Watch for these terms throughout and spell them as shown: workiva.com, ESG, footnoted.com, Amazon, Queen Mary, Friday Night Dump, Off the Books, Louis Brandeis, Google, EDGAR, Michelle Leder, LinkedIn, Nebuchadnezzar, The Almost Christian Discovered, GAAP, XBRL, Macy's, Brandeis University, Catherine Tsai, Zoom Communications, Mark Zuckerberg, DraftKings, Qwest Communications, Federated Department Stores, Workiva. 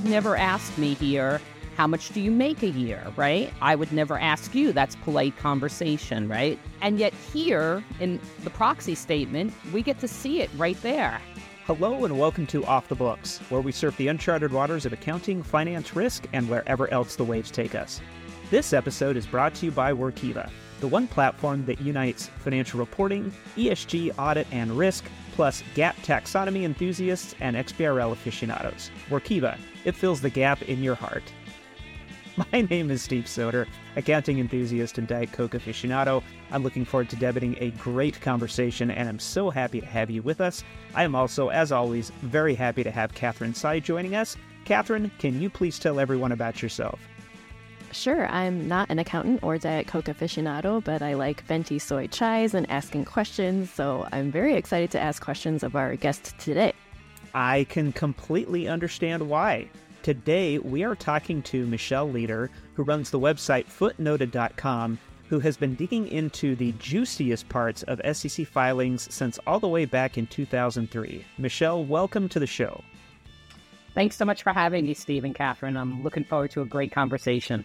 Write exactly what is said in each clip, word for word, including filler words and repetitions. has never asked me here, how much do you make a year, right? I would never ask you. That's polite conversation, right? And yet here in the proxy statement, we get to see it right there. Hello and welcome to Off the Books, where we surf the uncharted waters of accounting, finance, risk, and wherever else the waves take us. This episode is brought to you by Workiva, the one platform that unites financial reporting, E S G audit and risk, plus GAAP taxonomy enthusiasts and X B R L aficionados. Workiva, it fills the gap in your heart. My name is Steve Soder, accounting enthusiast and Diet Coke aficionado. I'm looking forward to debuting a great conversation, and I'm so happy to have you with us. I am also, as always, very happy to have Catherine Tsai joining us. Catherine, can you please tell everyone about yourself? Sure, I'm not an accountant or Diet Coke aficionado, but I like venti soy chais and asking questions, so I'm very excited to ask questions of our guest today. I can completely understand why. Today, we are talking to Michelle Leder, who runs the website footnoted dot com, who has been digging into the juiciest parts of S E C filings since all the way back in two thousand three. Michelle, welcome to the show. Thanks so much for having me, Steve and Catherine. I'm looking forward to a great conversation.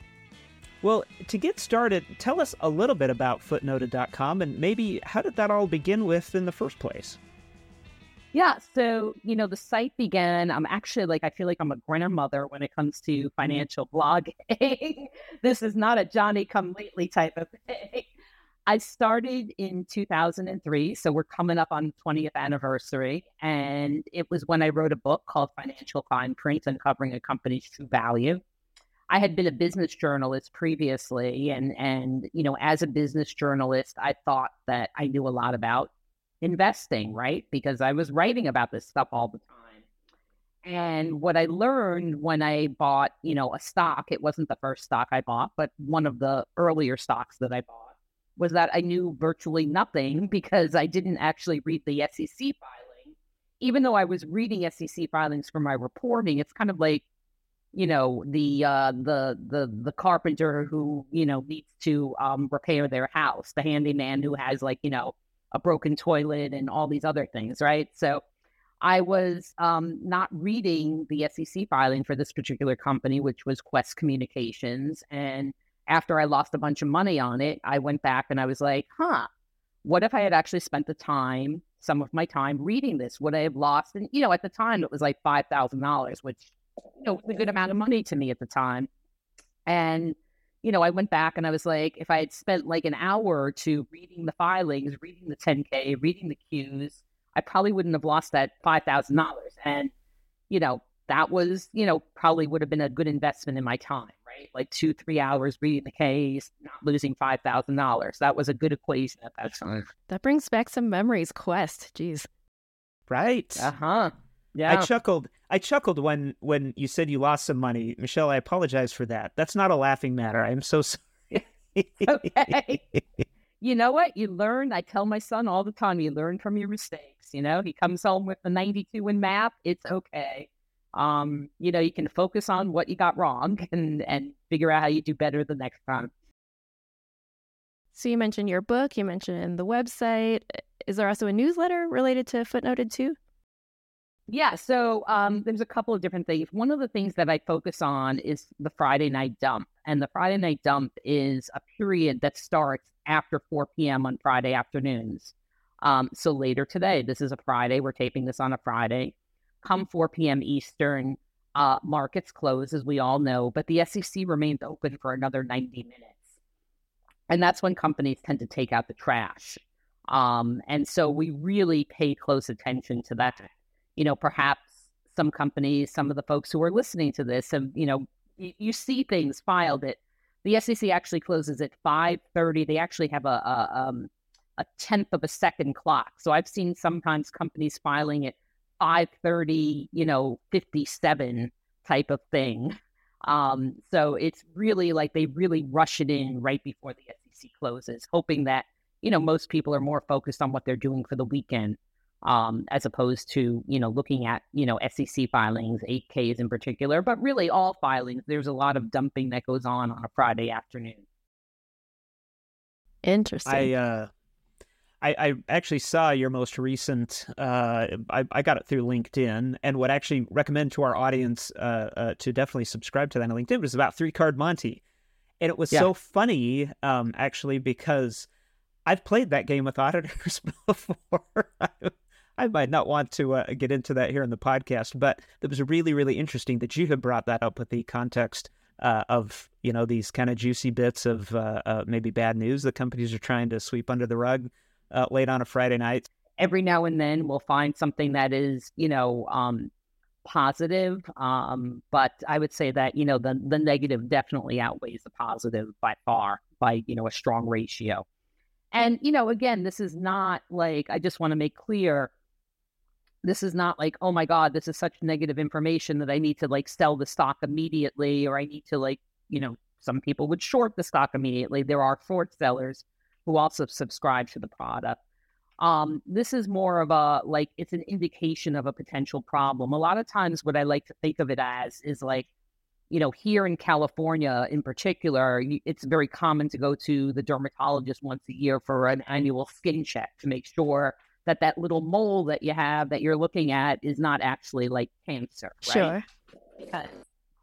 Well, to get started, tell us a little bit about footnoted dot com and maybe how did that all begin with in the first place? Yeah, so, you know, the site began, I'm actually like, I feel like I'm a grandmother when it comes to financial blogging. This is not a Johnny-come-lately type of thing. I started in two thousand three, so we're coming up on the twentieth anniversary, and it was when I wrote a book called Financial Fine Print, Uncovering a Company's True Value. I had been a business journalist previously, and, and you know, as a business journalist, I thought that I knew a lot about investing, right? Because I was writing about this stuff all the time. And what I learned when I bought, you know, a stock, it wasn't the first stock I bought, but one of the earlier stocks that I bought, was that I knew virtually nothing because I didn't actually read the S E C filing. Even though I was reading S E C filings for my reporting, it's kind of like, you know, the uh, the the the carpenter who, you know, needs to um, repair their house, the handyman who has like, you know, a broken toilet and all these other things, right? So I was um, not reading the S E C filing for this particular company, which was Qwest Communications. And after I lost a bunch of money on it, I went back and I was like, huh, what if I had actually spent the time, some of my time reading this? Would I have lost? And, you know, at the time it was like five thousand dollars, which, you know, was a good amount of money to me at the time. And you know, I went back and I was like, if I had spent like an hour or two reading the filings, reading the ten K, reading the Qs, I probably wouldn't have lost that five thousand dollars. And, you know, that was, you know, probably would have been a good investment in my time, right? Like two, three hours reading the Ks, not losing five thousand dollars. That was a good equation at that time. That brings back some memories, Qwest. Geez. Right. Uh-huh. Yeah. I chuckled. I chuckled when, when you said you lost some money. Michelle, I apologize for that. That's not a laughing matter. I'm so sorry. Okay. You know what? You learn. I tell my son all the time, you learn from your mistakes. You know, he comes home with a ninety-two in math. It's okay. Um, you know, you can focus on what you got wrong and, and figure out how you do better the next time. So you mentioned your book. You mentioned the website. Is there also a newsletter related to Footnoted too? Yeah, so um, there's a couple of different things. One of the things that I focus on is the Friday Night Dump. And the Friday Night Dump is a period that starts after four p.m. on Friday afternoons. Um, so later today, this is a Friday. We're taping this on a Friday. Come four p.m. Eastern, uh, markets close, as we all know. But the S E C remains open for another ninety minutes. And that's when companies tend to take out the trash. Um, and so we really pay close attention to that. You know, perhaps some companies, some of the folks who are listening to this, have, you know, you, you see things filed at, the S E C actually closes at five thirty. They actually have a, a, um, a tenth of a second clock. So I've seen sometimes companies filing at five thirty, you know, fifty-seven type of thing. Um, so it's really like they really rush it in right before the S E C closes, hoping that, you know, most people are more focused on what they're doing for the weekend. Um, as opposed to, you know, looking at, you know, S E C filings, eight Ks in particular, but really all filings. There's a lot of dumping that goes on on a Friday afternoon. Interesting. I, uh, I, I actually saw your most recent, uh, I, I got it through LinkedIn, and would actually recommend to our audience uh, uh, to definitely subscribe to that on LinkedIn. It was about three-card Monte. And it was yeah. so funny, um, actually, because I've played that game with auditors before. I, I might not want to uh, get into that here in the podcast, but it was really, really interesting that you had brought that up with the context uh, of, you know, these kind of juicy bits of uh, uh, maybe bad news that companies are trying to sweep under the rug uh, late on a Friday night. Every now and then we'll find something that is, you know, um, positive. Um, but I would say that, you know, the, the negative definitely outweighs the positive by far, by, you know, a strong ratio. And, you know, again, this is not like, I just want to make clear, this is not like, oh my God, this is such negative information that I need to like sell the stock immediately, or I need to like, you know, some people would short the stock immediately. There are short sellers who also subscribe to the product. Um, this is more of a, like, it's an indication of a potential problem. A lot of times what I like to think of it as is like, you know, here in California in particular, it's very common to go to the dermatologist once a year for an annual skin check to make sure that that little mole that you have that you're looking at is not actually like cancer, right? Sure. Because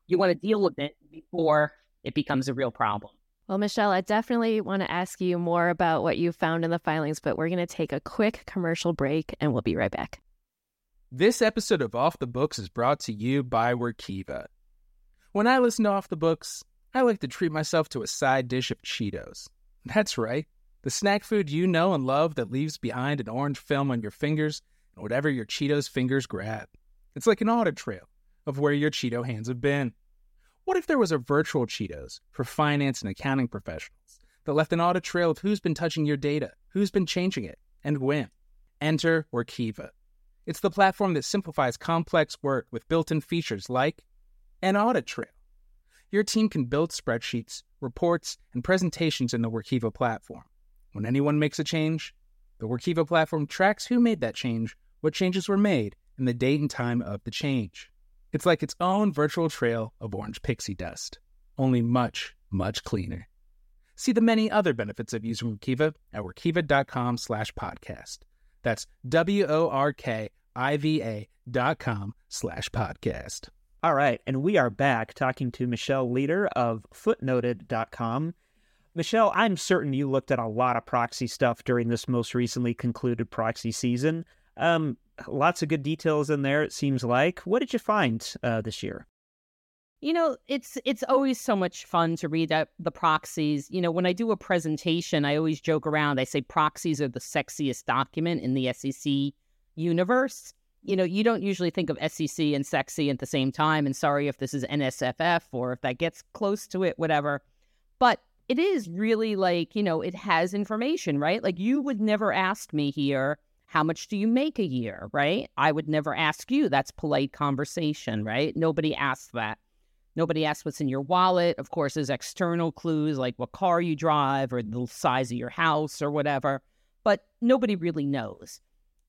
you want to deal with it before it becomes a real problem. Well, Michelle, I definitely want to ask you more about what you found in the filings, but we're going to take a quick commercial break and we'll be right back. This episode of Off the Books is brought to you by Workiva. When I listen to Off the Books, I like to treat myself to a side dish of Cheetos. That's right, the snack food you know and love that leaves behind an orange film on your fingers and whatever your Cheetos fingers grab. It's like an audit trail of where your Cheeto hands have been. What if there was a virtual Cheetos for finance and accounting professionals that left an audit trail of who's been touching your data, who's been changing it, and when? Enter Workiva. It's the platform that simplifies complex work with built-in features like an audit trail. Your team can build spreadsheets, reports, and presentations in the Workiva platform. When anyone makes a change, the Workiva platform tracks who made that change, what changes were made, and the date and time of the change. It's like its own virtual trail of orange pixie dust, only much, much cleaner. See the many other benefits of using Workiva at workiva.com slash podcast. That's W-O-R-K-I-V-A dot com slash podcast. All right, and we are back talking to Michelle Leder of footnoted dot com. Michelle, I'm certain you looked at a lot of proxy stuff during this most recently concluded proxy season. Um, lots of good details in there, it seems like. What did you find uh, this year? You know, it's it's always so much fun to read up the proxies. You know, when I do a presentation, I always joke around. I say proxies are the sexiest document in the S E C universe. You know, you don't usually think of S E C and sexy at the same time. And sorry if this is N S F F or if that gets close to it, whatever. But it is really like, you know, it has information, right? Like you would never ask me here, how much do you make a year, right? I would never ask you. That's polite conversation, right? Nobody asks that. Nobody asks what's in your wallet. Of course, there's external clues like what car you drive or the size of your house or whatever, but nobody really knows.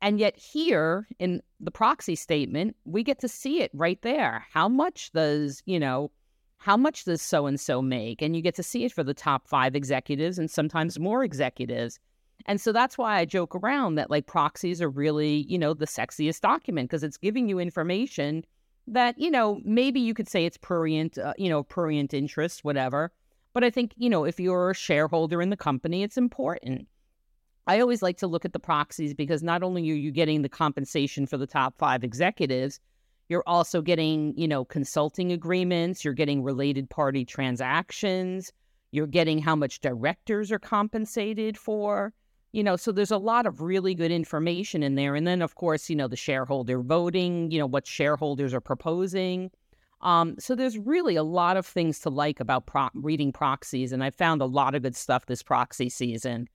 And yet here in the proxy statement, we get to see it right there. How much does, you know, how much does so-and-so make? And you get to see it for the top five executives and sometimes more executives. And so that's why I joke around that like proxies are really, you know, the sexiest document because it's giving you information that, you know, maybe you could say it's prurient, uh, you know, prurient interest, whatever. But I think, you know, if you're a shareholder in the company, it's important. I always like to look at the proxies because not only are you getting the compensation for the top five executives, you're also getting, you know, consulting agreements, you're getting related party transactions, you're getting how much directors are compensated for. You know, so there's a lot of really good information in there. And then, of course, you know, the shareholder voting, you know, what shareholders are proposing. Um, so there's really a lot of things to like about pro- reading proxies. And I found a lot of good stuff this proxy season.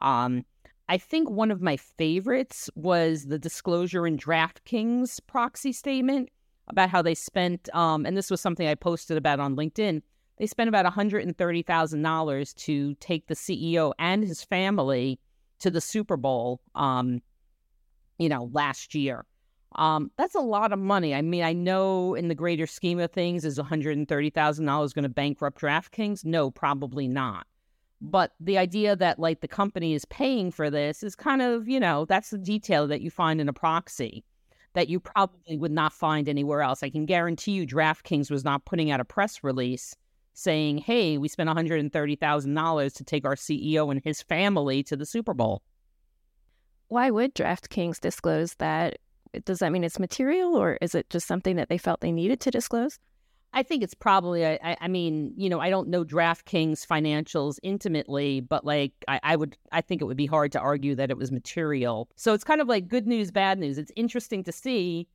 Um, I think one of my favorites was the disclosure in DraftKings proxy statement about how they spent, um, and this was something I posted about on LinkedIn, they spent about one hundred thirty thousand dollars to take the C E O and his family to the Super Bowl, um, you know, last year. Um, that's a lot of money. I mean, I know in the greater scheme of things, is one hundred thirty thousand dollars going to bankrupt DraftKings? No, probably not. But the idea that like the company is paying for this is kind of, you know, that's the detail that you find in a proxy that you probably would not find anywhere else. I can guarantee you DraftKings was not putting out a press release saying, hey, we spent one hundred thirty thousand dollars to take our C E O and his family to the Super Bowl. Why would DraftKings disclose that? Does that mean it's material, or is it just something that they felt they needed to disclose? I think it's probably, I, I mean, you know, I don't know DraftKings financials intimately, but like I, I would, I think it would be hard to argue that it was material. So it's kind of like good news, bad news. It's interesting to see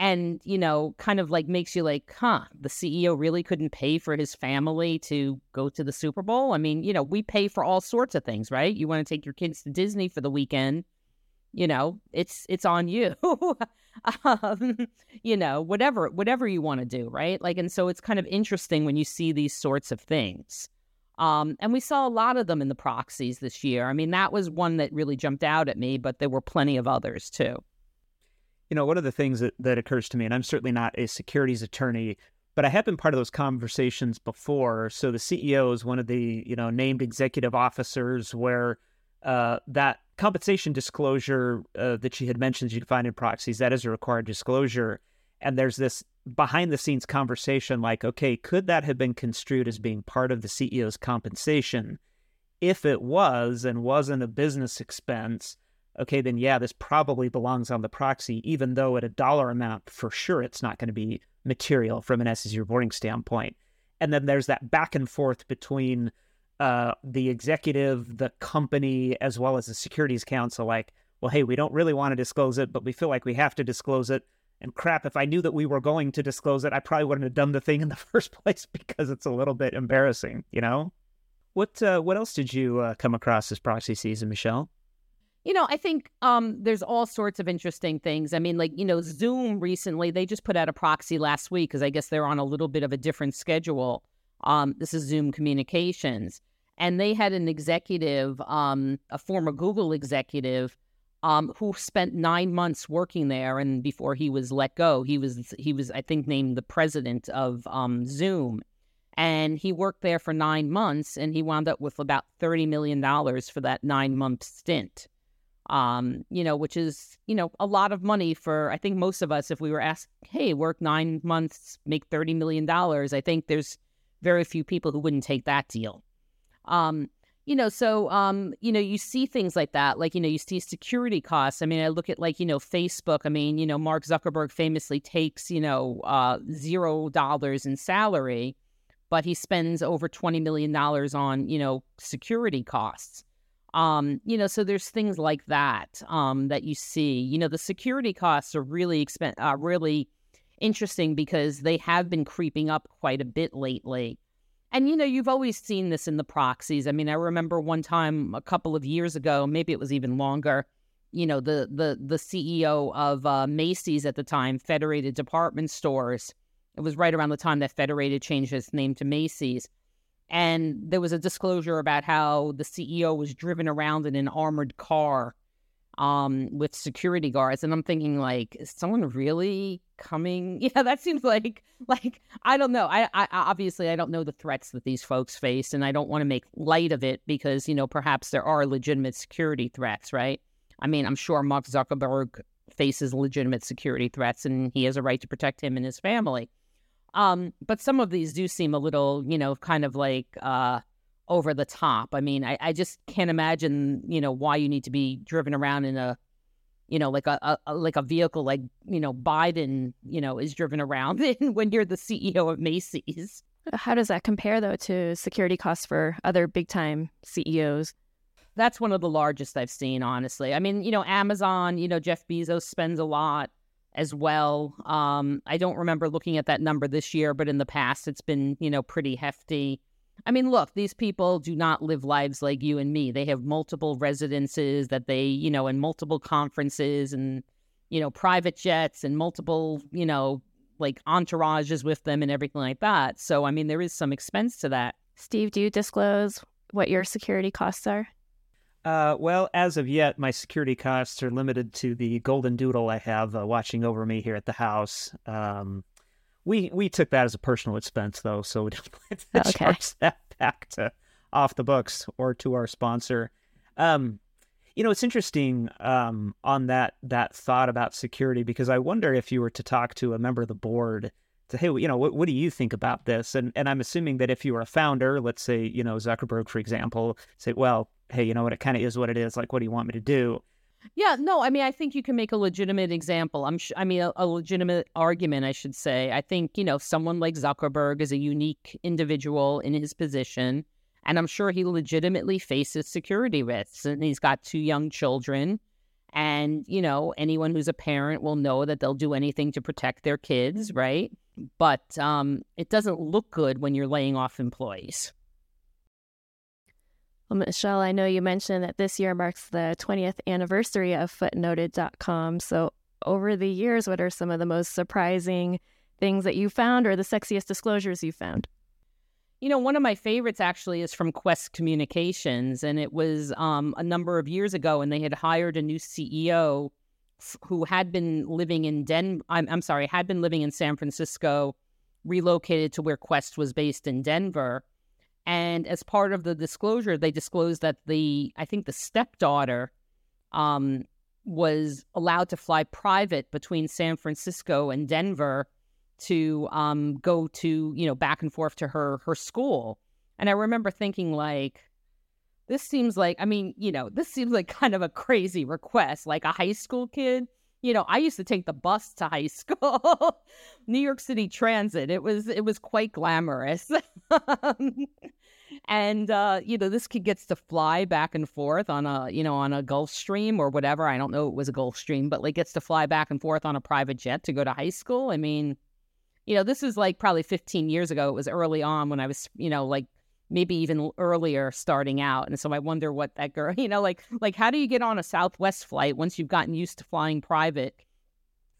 and, you know, kind of like makes you like, huh, the C E O really couldn't pay for his family to go to the Super Bowl. I mean, you know, we pay for all sorts of things, right? You want to take your kids to Disney for the weekend. You know, it's it's on you, um, you know, whatever, whatever you want to do. Right. Like, and so it's kind of interesting when you see these sorts of things. Um, and we saw a lot of them in the proxies this year. I mean, that was one that really jumped out at me, but there were plenty of others, too. You know, one of the things that, that occurs to me, and I'm certainly not a securities attorney, but I have been part of those conversations before. So the C E O is one of the, you know, named executive officers where uh, that compensation disclosure uh, that she had mentioned you can find in proxies, that is a required disclosure. And there's this behind-the-scenes conversation like, okay, could that have been construed as being part of the C E O's compensation? If it was and wasn't a business expense, okay, then yeah, this probably belongs on the proxy, even though at a dollar amount, for sure it's not going to be material from an S E C reporting standpoint. And then there's that back and forth between Uh, the executive, the company, as well as the Securities Council, like, well, hey, we don't really want to disclose it, but we feel like we have to disclose it. And crap, if I knew that we were going to disclose it, I probably wouldn't have done the thing in the first place because it's a little bit embarrassing, you know? What uh, what else did you uh, come across this proxy season, Michelle? You know, I think um, there's all sorts of interesting things. I mean, like, you know, Zoom recently, they just put out a proxy last week because I guess they're on a little bit of a different schedule. Um, this is Zoom Communications. And they had an executive, um, a former Google executive, um, who spent nine months working there. And before he was let go, he was, he was, I think, named the president of um, Zoom. And he worked there for nine months, and he wound up with about thirty million dollars for that nine-month stint, um, you know, which is, you know, a lot of money for, I think, most of us. If we were asked, hey, work nine months, make thirty million dollars, I think there's very few people who wouldn't take that deal. Um, you know, so, um, you know, you see things like that, like, you know, you see security costs. I mean, I look at like, you know, Facebook. I mean, you know, Mark Zuckerberg famously takes, you know, uh, zero dollars in salary, but he spends over twenty million dollars on, you know, security costs. Um, you know, so there's things like that, um, that you see, you know, the security costs are really expen- uh, really interesting because they have been creeping up quite a bit lately. And, you know, you've always seen this in the proxies. I mean, I remember one time a couple of years ago, maybe it was even longer, you know, the the the C E O of uh, Macy's at the time, Federated Department Stores. It was right around the time that Federated changed its name to Macy's. And there was a disclosure about how the C E O was driven around in an armored car um, with security guards. And I'm thinking, like, is someone really coming? Yeah, that seems like, like, I don't know. I, I obviously, I don't know the threats that these folks face, and I don't want to make light of it because, you know, perhaps there are legitimate security threats, right? I mean, I'm sure Mark Zuckerberg faces legitimate security threats, and he has a right to protect him and his family. Um, but some of these do seem a little, you know, kind of like, uh, over the top. I mean, I, I just can't imagine, you know, why you need to be driven around in a, you know, like a, a like a vehicle like, you know, Biden, you know, is driven around in when you're the C E O of Macy's. How does that compare, though, to security costs for other big time C E Os? That's one of the largest I've seen, honestly. I mean, you know, Amazon, you know, Jeff Bezos spends a lot as well. Um, I don't remember looking at that number this year, but in the past, it's been, you know, pretty hefty. I mean, look, these people do not live lives like you and me. They have multiple residences that they, you know, and multiple conferences and, you know, private jets and multiple, you know, like entourages with them and everything like that. So, I mean, there is some expense to that. Steve, do you disclose what your security costs are? Uh, well, as of yet, my security costs are limited to the golden doodle I have uh, watching over me here at the house. Um We we took that as a personal expense, though, so we don't plan to charge that back to Off the Books or to our sponsor. Um, you know, it's interesting um, on that that thought about security, because I wonder if you were to talk to a member of the board to, hey, you know, what, what do you think about this? And and I'm assuming that if you were a founder, let's say, you know, Zuckerberg, for example, say, well, hey, you know what, it kind of is what it is. Like, what do you want me to do? Yeah, no, I mean, I think you can make a legitimate example. I'm sh- I mean, a, a legitimate argument, I should say. I think, you know, someone like Zuckerberg is a unique individual in his position, and I'm sure he legitimately faces security risks. And he's got two young children, and, you know, anyone who's a parent will know that they'll do anything to protect their kids, right? But um, it doesn't look good when you're laying off employees. Well, Michelle, I know you mentioned that this year marks the twentieth anniversary of footnoted dot com. So over the years, what are some of the most surprising things that you found, or the sexiest disclosures you found? You know, one of my favorites actually is from Qwest Communications, and it was um, a number of years ago, and they had hired a new C E O f- who had been living in Den- I'm, I'm sorry, had been living in San Francisco, relocated to where Qwest was based in Denver. And as part of the disclosure, they disclosed that the, I think the stepdaughter um, was allowed to fly private between San Francisco and Denver to um, go to, you know, back and forth to her, her school. And I remember thinking, like, this seems like, I mean, you know, this seems like kind of a crazy request, like a high school kid. You know, I used to take the bus to high school, New York City transit. It was it was quite glamorous. And, uh, you know, this kid gets to fly back and forth on a, you know, on a Gulfstream or whatever. I don't know it was a Gulfstream, but like gets to fly back and forth on a private jet to go to high school. I mean, you know, this is like probably fifteen years ago. It was early on when I was, you know, like maybe even earlier starting out. And so I wonder what that girl, you know, like, like how do you get on a Southwest flight once you've gotten used to flying private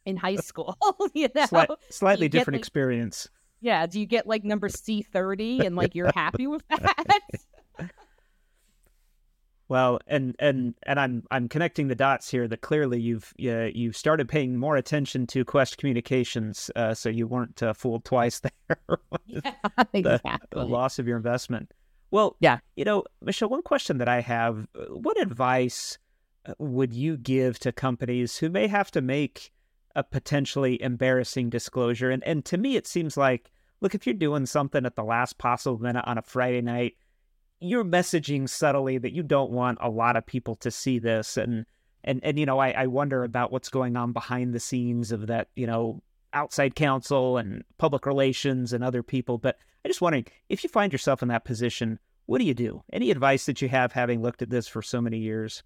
in high school? You know? Sli- slightly different like, experience. Yeah. Do you get like number C thirty and like you're happy with that? Well, and, and, and I'm, I'm connecting the dots here that clearly you've, uh, you've started paying more attention to Qwest Communications. Uh, so you weren't uh, fooled twice there. Yeah, exactly. the, the loss of your investment. Well, yeah. You know, Michelle, one question that I have, what advice would you give to companies who may have to make a potentially embarrassing disclosure? And, and to me, it seems like, look, if you're doing something at the last possible minute on a Friday night, you're messaging subtly that you don't want a lot of people to see this. And, and, and, you know, I, I wonder about what's going on behind the scenes of that, you know, outside counsel and public relations and other people. But I just wondering, if you find yourself in that position, what do you do? Any advice that you have, having looked at this for so many years?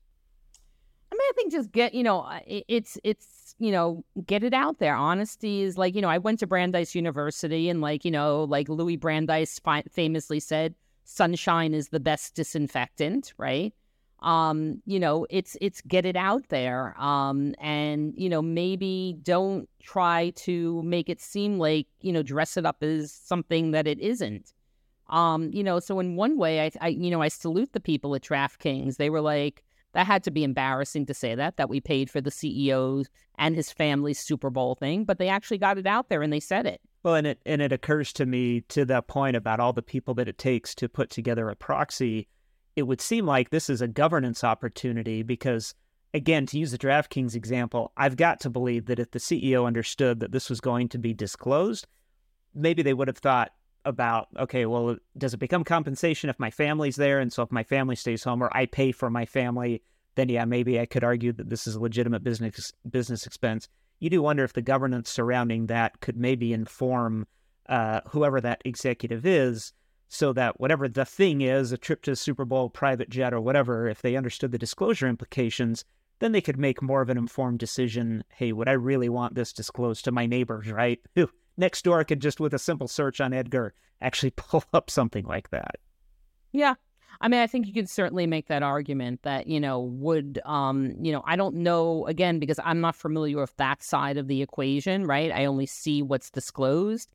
I mean, I think just get, you know, it's, it's, you know, get it out there. Honesty is like, you know, I went to Brandeis University, and like, you know, like Louis Brandeis fi- famously said, sunshine is the best disinfectant, right? Um, you know, it's it's get it out there. Um, and, you know, maybe don't try to make it seem like, you know, dress it up as something that it isn't. Um, you know, so in one way, I, I you know, I salute the people at DraftKings. They were like, that had to be embarrassing to say that, that we paid for the C E O and his family's Super Bowl thing. But they actually got it out there and they said it. Well, and it and it occurs to me, to that point about all the people that it takes to put together a proxy, it would seem like this is a governance opportunity because, again, to use the DraftKings example, I've got to believe that if the C E O understood that this was going to be disclosed, maybe they would have thought about, okay, well, does it become compensation if my family's there? And so if my family stays home or I pay for my family, then yeah, maybe I could argue that this is a legitimate business business expense. You do wonder if the governance surrounding that could maybe inform uh, whoever that executive is, so that whatever the thing is, a trip to the Super Bowl, private jet, or whatever, if they understood the disclosure implications, then they could make more of an informed decision. Hey, would I really want this disclosed to my neighbors, right? Ooh, next door could just, with a simple search on Edgar, actually pull up something like that. Yeah. I mean, I think you can certainly make that argument that, you know, would, um, you know, I don't know, again, because I'm not familiar with that side of the equation, right? I only see what's disclosed,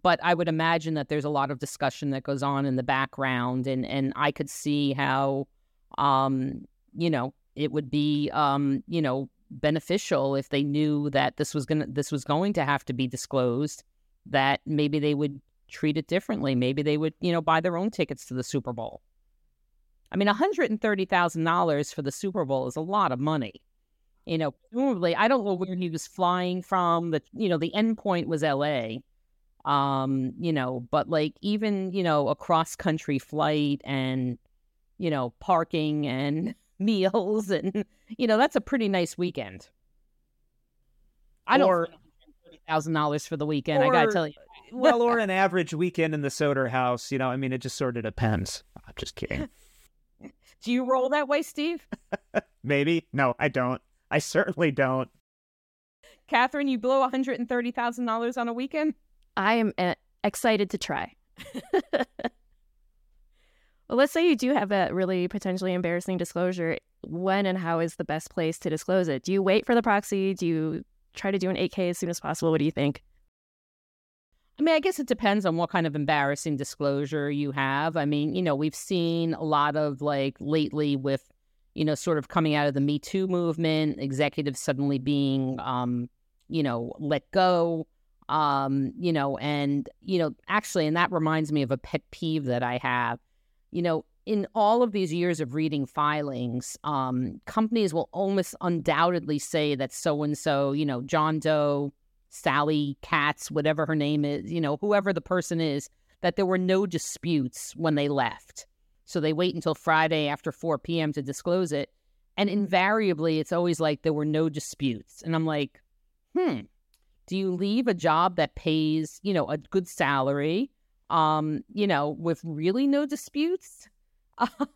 but I would imagine that there's a lot of discussion that goes on in the background, and, and I could see how, um, you know, it would be, um, you know, beneficial if they knew that this was gonna, this was going to have to be disclosed, that maybe they would treat it differently. Maybe they would, you know, buy their own tickets to the Super Bowl. I mean, one hundred thirty thousand dollars for the Super Bowl is a lot of money. You know, presumably, I don't know where he was flying from. The, you know, the end point was L A. Um, you know, but like even, you know, a cross-country flight and, you know, parking and meals and, you know, that's a pretty nice weekend. I don't or, spend one hundred thirty thousand dollars for the weekend, or, I gotta tell you. Well, or an average weekend in the Soder house. You know, I mean, it just sort of depends. I'm just kidding. Do you roll that way, Steve? Maybe. No, I don't. I certainly don't. Catherine, you blow one hundred thirty thousand dollars on a weekend? I am uh, excited to try. Well, let's say you do have a really potentially embarrassing disclosure. When and how is the best place to disclose it? Do you wait for the proxy? Do you try to do an eight K as soon as possible? What do you think? I mean, I guess it depends on what kind of embarrassing disclosure you have. I mean, you know, we've seen a lot of like lately with, you know, sort of coming out of the Me Too movement, executives suddenly being, um, you know, let go, um, you know, and, you know, actually, and that reminds me of a pet peeve that I have, you know, in all of these years of reading filings, um, companies will almost undoubtedly say that so-and-so, you know, John Doe, Sally Katz, whatever her name is, you know, whoever the person is, that there were no disputes when they left. So they wait until Friday after four p.m. to disclose it. And invariably, it's always like there were no disputes. And I'm like, hmm, do you leave a job that pays, you know, a good salary, um, you know, with really no disputes?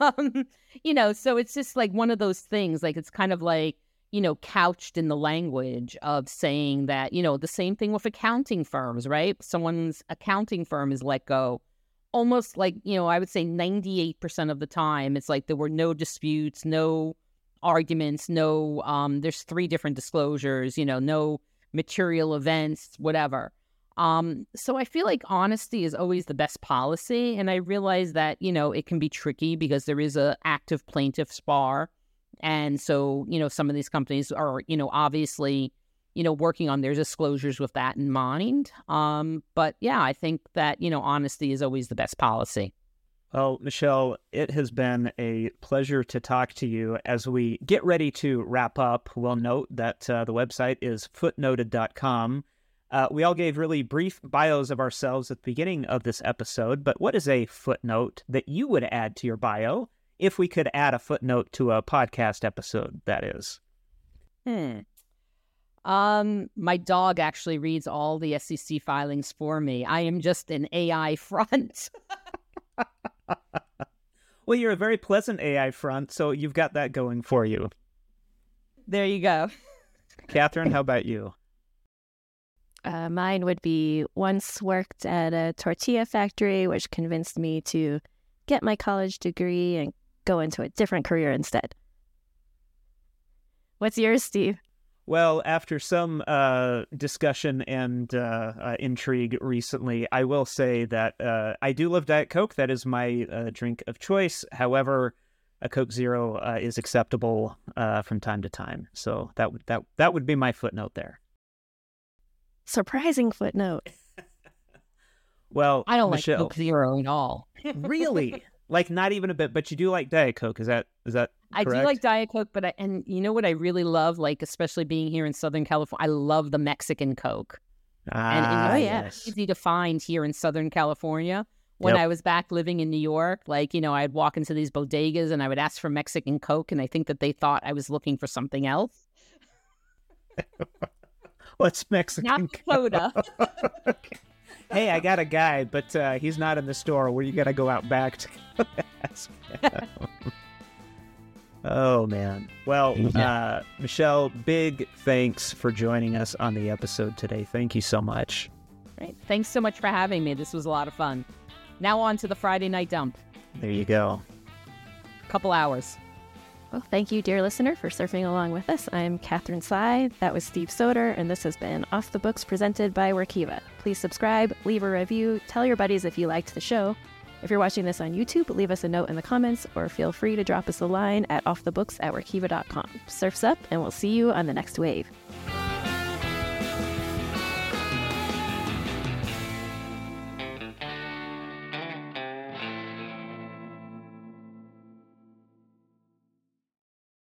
Um, you know, so it's just like one of those things, like it's kind of like, you know, couched in the language of saying that, you know, the same thing with accounting firms, right? Someone's accounting firm is let go. Almost like, you know, I would say ninety-eight percent of the time, it's like there were no disputes, no arguments, no, um, there's three different disclosures, you know, no material events, whatever. Um, so I feel like honesty is always the best policy. And I realize that, you know, it can be tricky because there is a active plaintiff's bar. And so, you know, some of these companies are, you know, obviously, you know, working on their disclosures with that in mind. Um, but yeah, I think that, you know, honesty is always the best policy. Well, Michelle, it has been a pleasure to talk to you. As we get ready to wrap up, we'll note that uh, the website is footnoted dot com. Uh, we all gave really brief bios of ourselves at the beginning of this episode, but what is a footnote that you would add to your bio if we could add a footnote to a podcast episode, that is? Hmm. Um, my dog actually reads all the S E C filings for me. I am just an A I front. Well, you're a very pleasant A I front, so you've got that going for you. There you go. Catherine, how about you? Uh, mine would be once worked at a tortilla factory, which convinced me to get my college degree and go into a different career instead. What's yours, Steve? Well, after some uh, discussion and uh, uh, intrigue recently, I will say that uh, I do love Diet Coke. That is my uh, drink of choice. However, a Coke Zero uh, is acceptable uh, from time to time. So that would that that would be my footnote there. Surprising footnote. Well, I don't Michelle, like Coke Zero at all. Really? Like not even a bit, but you do like Diet Coke. Is that is that correct? I do like Diet Coke, but I, and you know what I really love, like especially being here in Southern California, I love the Mexican Coke. Ah, and, and oh, yeah, yes. It's easy to find here in Southern California. When yep. I was back living in New York, like, you know, I'd walk into these bodegas and I would ask for Mexican Coke, and I think that they thought I was looking for something else. What's Mexican Coke? Not soda. Hey, I got a guy, but uh, he's not in the store. Where you got to go out back to ask him. Oh, man. Well, uh, Michelle, big thanks for joining us on the episode today. Thank you so much. Great. Thanks so much for having me. This was a lot of fun. Now on to the Friday Night Dump. There you go. Couple hours. Well, thank you, dear listener, for surfing along with us. I'm Catherine Sy. That was Steve Soder, and this has been Off the Books presented by Workiva. Please subscribe, leave a review, tell your buddies if you liked the show. If you're watching this on YouTube, leave us a note in the comments, or feel free to drop us a line at offthebooks at workiva dot com. Surf's up, and we'll see you on the next wave.